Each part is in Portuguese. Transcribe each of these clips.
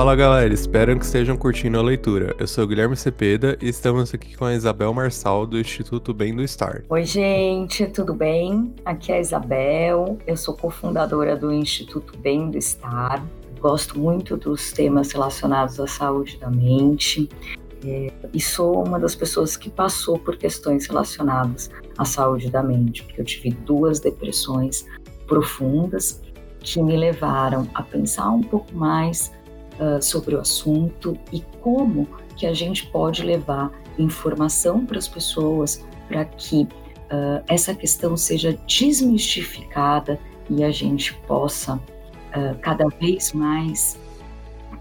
Fala galera, espero que estejam curtindo a leitura. Eu sou o Guilherme Cepeda e estamos aqui com a Isabel Marçal do Instituto Bem do Estar. Oi gente, tudo bem? Aqui é a Isabel, eu sou cofundadora do Instituto Bem do Estar. Gosto muito dos temas relacionados à saúde da mente e sou uma das pessoas que passou por questões relacionadas à saúde da mente, porque eu tive 2 depressões profundas que me levaram a pensar um pouco mais sobre o assunto e como que a gente pode levar informação para as pessoas para que essa questão seja desmistificada e a gente possa cada vez mais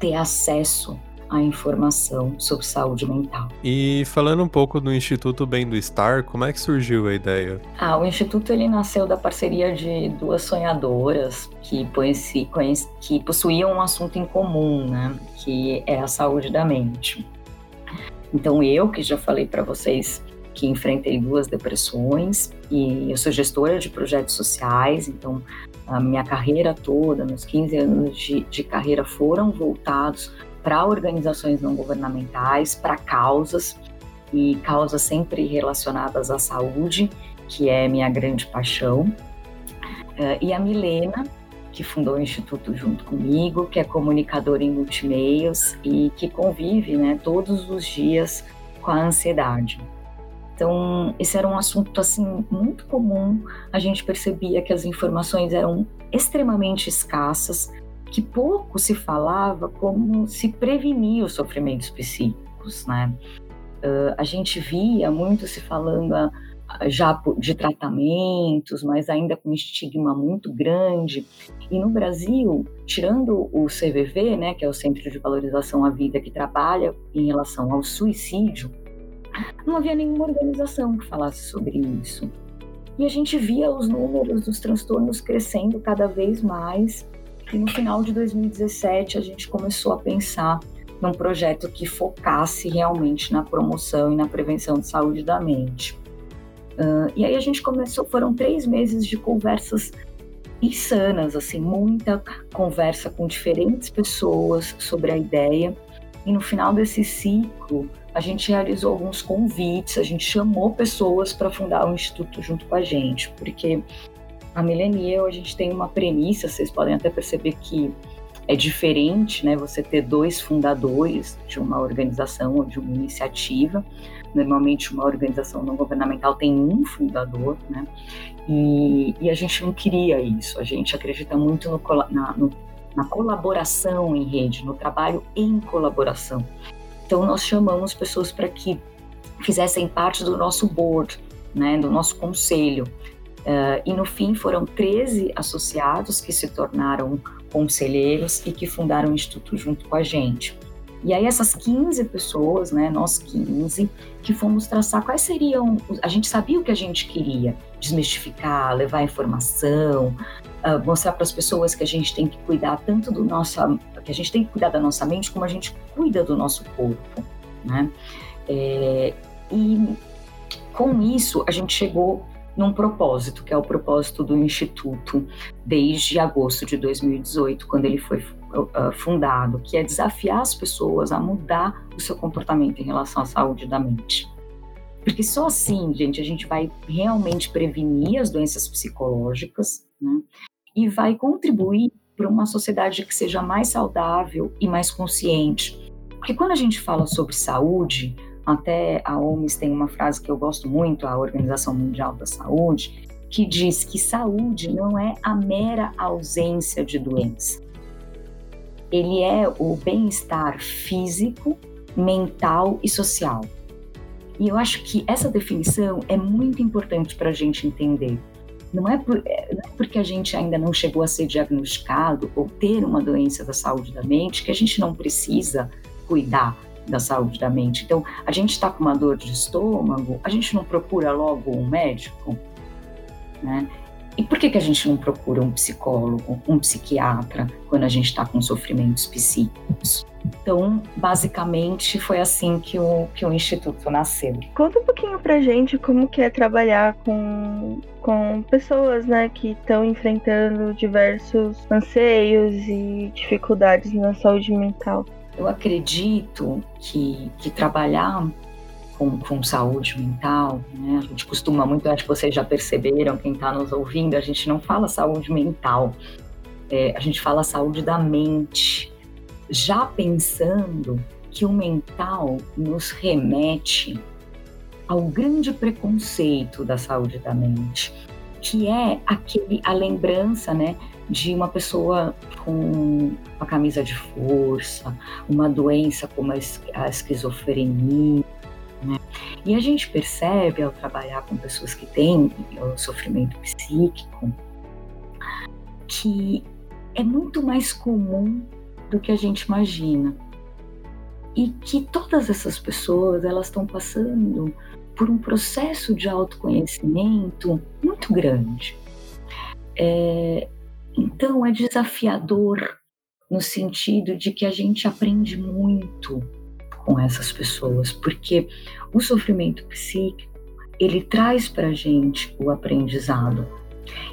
ter acesso à informação sobre saúde mental. E falando um pouco do Instituto Bem do Estar, como é que surgiu a ideia? O Instituto ele nasceu da parceria de 2 sonhadoras que possuíam um assunto em comum, né, que é a saúde da mente. Então eu, que já falei para vocês que enfrentei 2 depressões e eu sou gestora de projetos sociais, então a minha carreira toda, meus 15 anos de carreira foram voltados para organizações não governamentais, para causas, e causas sempre relacionadas à saúde, que é minha grande paixão. E a Milena, que fundou o Instituto junto comigo, que é comunicadora em multimeios e que convive, né, todos os dias com a ansiedade. Então, esse era um assunto assim, muito comum, a gente percebia que as informações eram extremamente escassas, que pouco se falava como se prevenir os sofrimentos psíquicos, né? A gente via muito se falando já de tratamentos, mas ainda com um estigma muito grande. E no Brasil, tirando o CVV, né, que é o Centro de Valorização à Vida, que trabalha em relação ao suicídio, não havia nenhuma organização que falasse sobre isso. E a gente via os números dos transtornos crescendo cada vez mais. E no final de 2017, a gente começou a pensar num projeto que focasse realmente na promoção e na prevenção de saúde da mente. E aí a gente começou, foram 3 meses de conversas insanas, assim, muita conversa com diferentes pessoas sobre a ideia. E no final desse ciclo, a gente realizou alguns convites, a gente chamou pessoas para fundar o Instituto junto com a gente, porque a Milena e eu, a gente tem uma premissa, vocês podem até perceber que é diferente, né, você ter 2 fundadores de uma organização ou de uma iniciativa. Normalmente uma organização não governamental tem um fundador, né, e a gente não queria isso, a gente acredita muito na colaboração em rede, no trabalho em colaboração. Então nós chamamos pessoas para que fizessem parte do nosso board, né, do nosso conselho. E no fim foram 13 associados que se tornaram conselheiros e que fundaram o Instituto junto com a gente. E aí essas 15 pessoas, né, nós 15, que fomos traçar quais seriam... A gente sabia o que a gente queria, desmistificar, levar informação, mostrar para as pessoas que a gente tem que cuidar tanto que a gente tem que cuidar da nossa mente como a gente cuida do nosso corpo, né? E com isso a gente chegou num propósito, que é o propósito do Instituto desde agosto de 2018, quando ele foi fundado, que é desafiar as pessoas a mudar o seu comportamento em relação à saúde da mente. Porque só assim, gente, a gente vai realmente prevenir as doenças psicológicas, né, e vai contribuir para uma sociedade que seja mais saudável e mais consciente. Porque quando a gente fala sobre saúde, até a OMS tem uma frase que eu gosto muito, a Organização Mundial da Saúde, que diz que saúde não é a mera ausência de doença. Ele é o bem-estar físico, mental e social. E eu acho que essa definição é muito importante para a gente entender. Não é porque a gente ainda não chegou a ser diagnosticado ou ter uma doença da saúde da mente que a gente não precisa cuidar da saúde da mente. Então, a gente está com uma dor de estômago, a gente não procura logo um médico, né? E por que que a gente não procura um psicólogo, um psiquiatra, quando a gente está com sofrimentos psíquicos? Então, basicamente, foi assim que o Instituto nasceu. Conta um pouquinho pra gente como que é trabalhar com pessoas, né, que estão enfrentando diversos anseios e dificuldades na saúde mental. Eu acredito que trabalhar com saúde mental, né? A gente costuma muito, acho que vocês já perceberam, quem está nos ouvindo, a gente não fala saúde mental, a gente fala saúde da mente, já pensando que o mental nos remete ao grande preconceito da saúde da mente, que é a lembrança, né, de uma pessoa com uma camisa de força, uma doença como a esquizofrenia, né? E a gente percebe, ao trabalhar com pessoas que têm sofrimento psíquico, que é muito mais comum do que a gente imagina. E que todas essas pessoas, elas estão passando por um processo de autoconhecimento muito grande. Então, é desafiador no sentido de que a gente aprende muito com essas pessoas, porque o sofrimento psíquico, ele traz pra gente o aprendizado,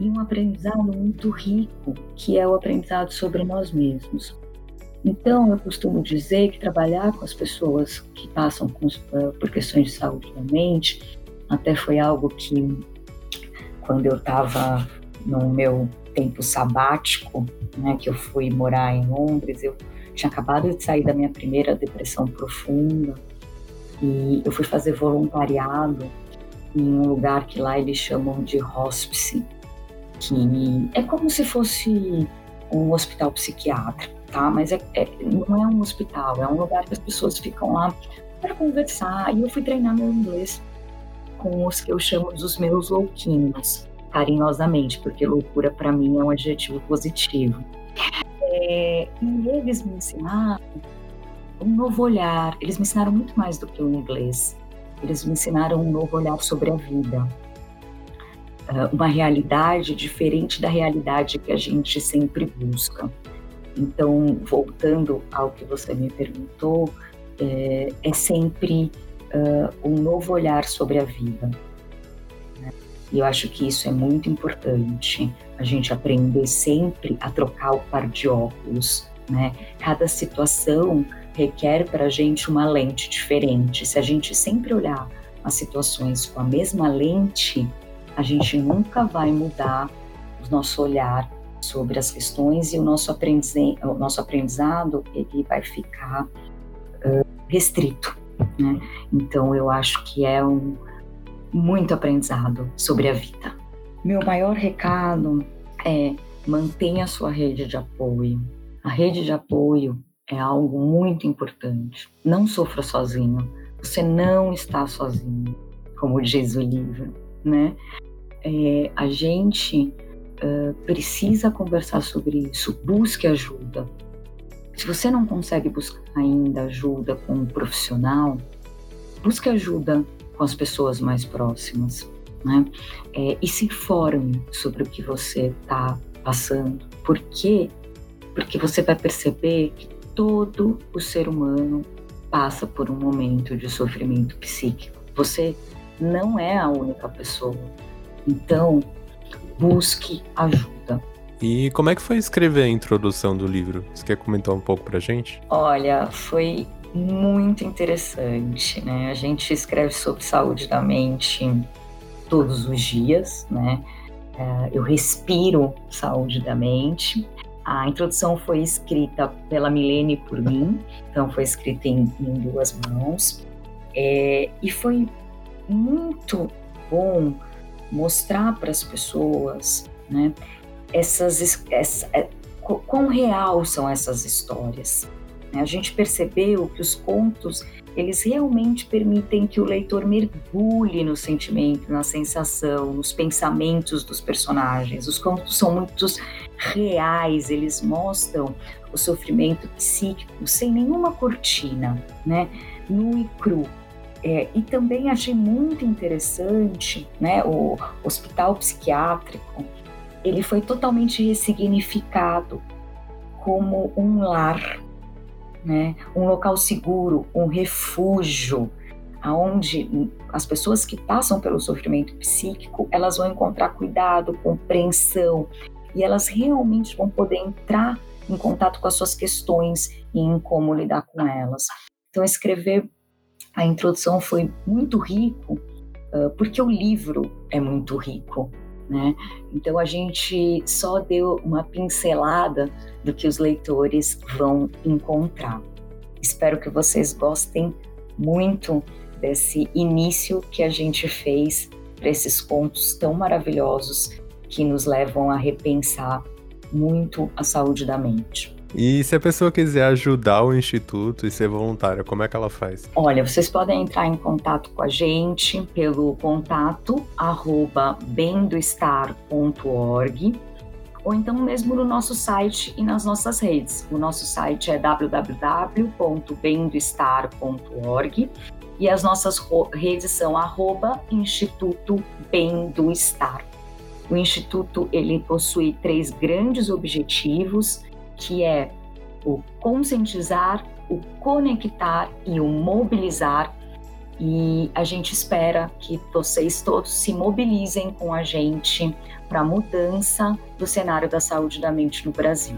e um aprendizado muito rico, que é o aprendizado sobre nós mesmos. Então, eu costumo dizer que trabalhar com as pessoas que passam por questões de saúde da mente, até foi algo que, quando eu estava no meu tempo sabático, né, que eu fui morar em Londres, eu tinha acabado de sair da minha primeira depressão profunda e eu fui fazer voluntariado em um lugar que lá eles chamam de hospice, que é como se fosse um hospital psiquiátrico, tá? Mas não é um hospital, é um lugar que as pessoas ficam lá para conversar, e eu fui treinar meu inglês com os que eu chamo dos meus louquinhos, carinhosamente, porque loucura para mim é um adjetivo positivo. E eles me ensinaram um novo olhar, eles me ensinaram muito mais do que o inglês, eles me ensinaram um novo olhar sobre a vida, uma realidade diferente da realidade que a gente sempre busca. Então, voltando ao que você me perguntou, é sempre um novo olhar sobre a vida. E eu acho que isso é muito importante, a gente aprender sempre a trocar o par de óculos, né? Cada situação requer para a gente uma lente diferente. Se a gente sempre olhar as situações com a mesma lente, a gente nunca vai mudar o nosso olhar sobre as questões, e o nosso aprendizado, ele vai ficar restrito, né? Então, eu acho que é muito aprendizado sobre a vida. Meu maior recado é: mantenha a sua rede de apoio. A rede de apoio é algo muito importante. Não sofra sozinho. Você não está sozinho, como diz o livro, né? A gente precisa conversar sobre isso. Busque ajuda. Se você não consegue buscar ainda ajuda com um profissional, busque ajuda com as pessoas mais próximas, né? E se informe sobre o que você está passando. Por quê? Porque você vai perceber que todo o ser humano passa por um momento de sofrimento psíquico. Você não é a única pessoa. Então, busque ajuda. E como é que foi escrever a introdução do livro? Você quer comentar um pouco pra gente? Olha, foi muito interessante, né? A gente escreve sobre saúde da mente todos os dias, né? Eu respiro saúde da mente. A introdução foi escrita pela Milena e por mim, então foi escrita em duas mãos. E foi muito bom mostrar para as pessoas, né, quão real são essas histórias. A gente percebeu que os contos, eles realmente permitem que o leitor mergulhe no sentimento, na sensação, nos pensamentos dos personagens. Os contos são muito reais, eles mostram o sofrimento psíquico sem nenhuma cortina, né? Nu e cru. E também achei muito interessante, né, o hospital psiquiátrico, ele foi totalmente ressignificado como um lar, né? Um local seguro, um refúgio, onde as pessoas que passam pelo sofrimento psíquico, elas vão encontrar cuidado, compreensão, e elas realmente vão poder entrar em contato com as suas questões e em como lidar com elas. Então, escrever a introdução foi muito rico, porque o livro é muito rico, né? Então, a gente só deu uma pincelada do que os leitores vão encontrar. Espero que vocês gostem muito desse início que a gente fez para esses contos tão maravilhosos que nos levam a repensar muito a saúde da mente. E se a pessoa quiser ajudar o Instituto e ser voluntária, como é que ela faz? Olha, vocês podem entrar em contato com a gente pelo contato@bemdoestar.org ou então mesmo no nosso site e nas nossas redes. O nosso site é www.bemdoestar.org e as nossas redes são @Instituto Bem do Estar. O Instituto, ele possui 3 grandes objetivos, que é o conscientizar, o conectar e o mobilizar. E a gente espera que vocês todos se mobilizem com a gente para a mudança do cenário da saúde da mente no Brasil.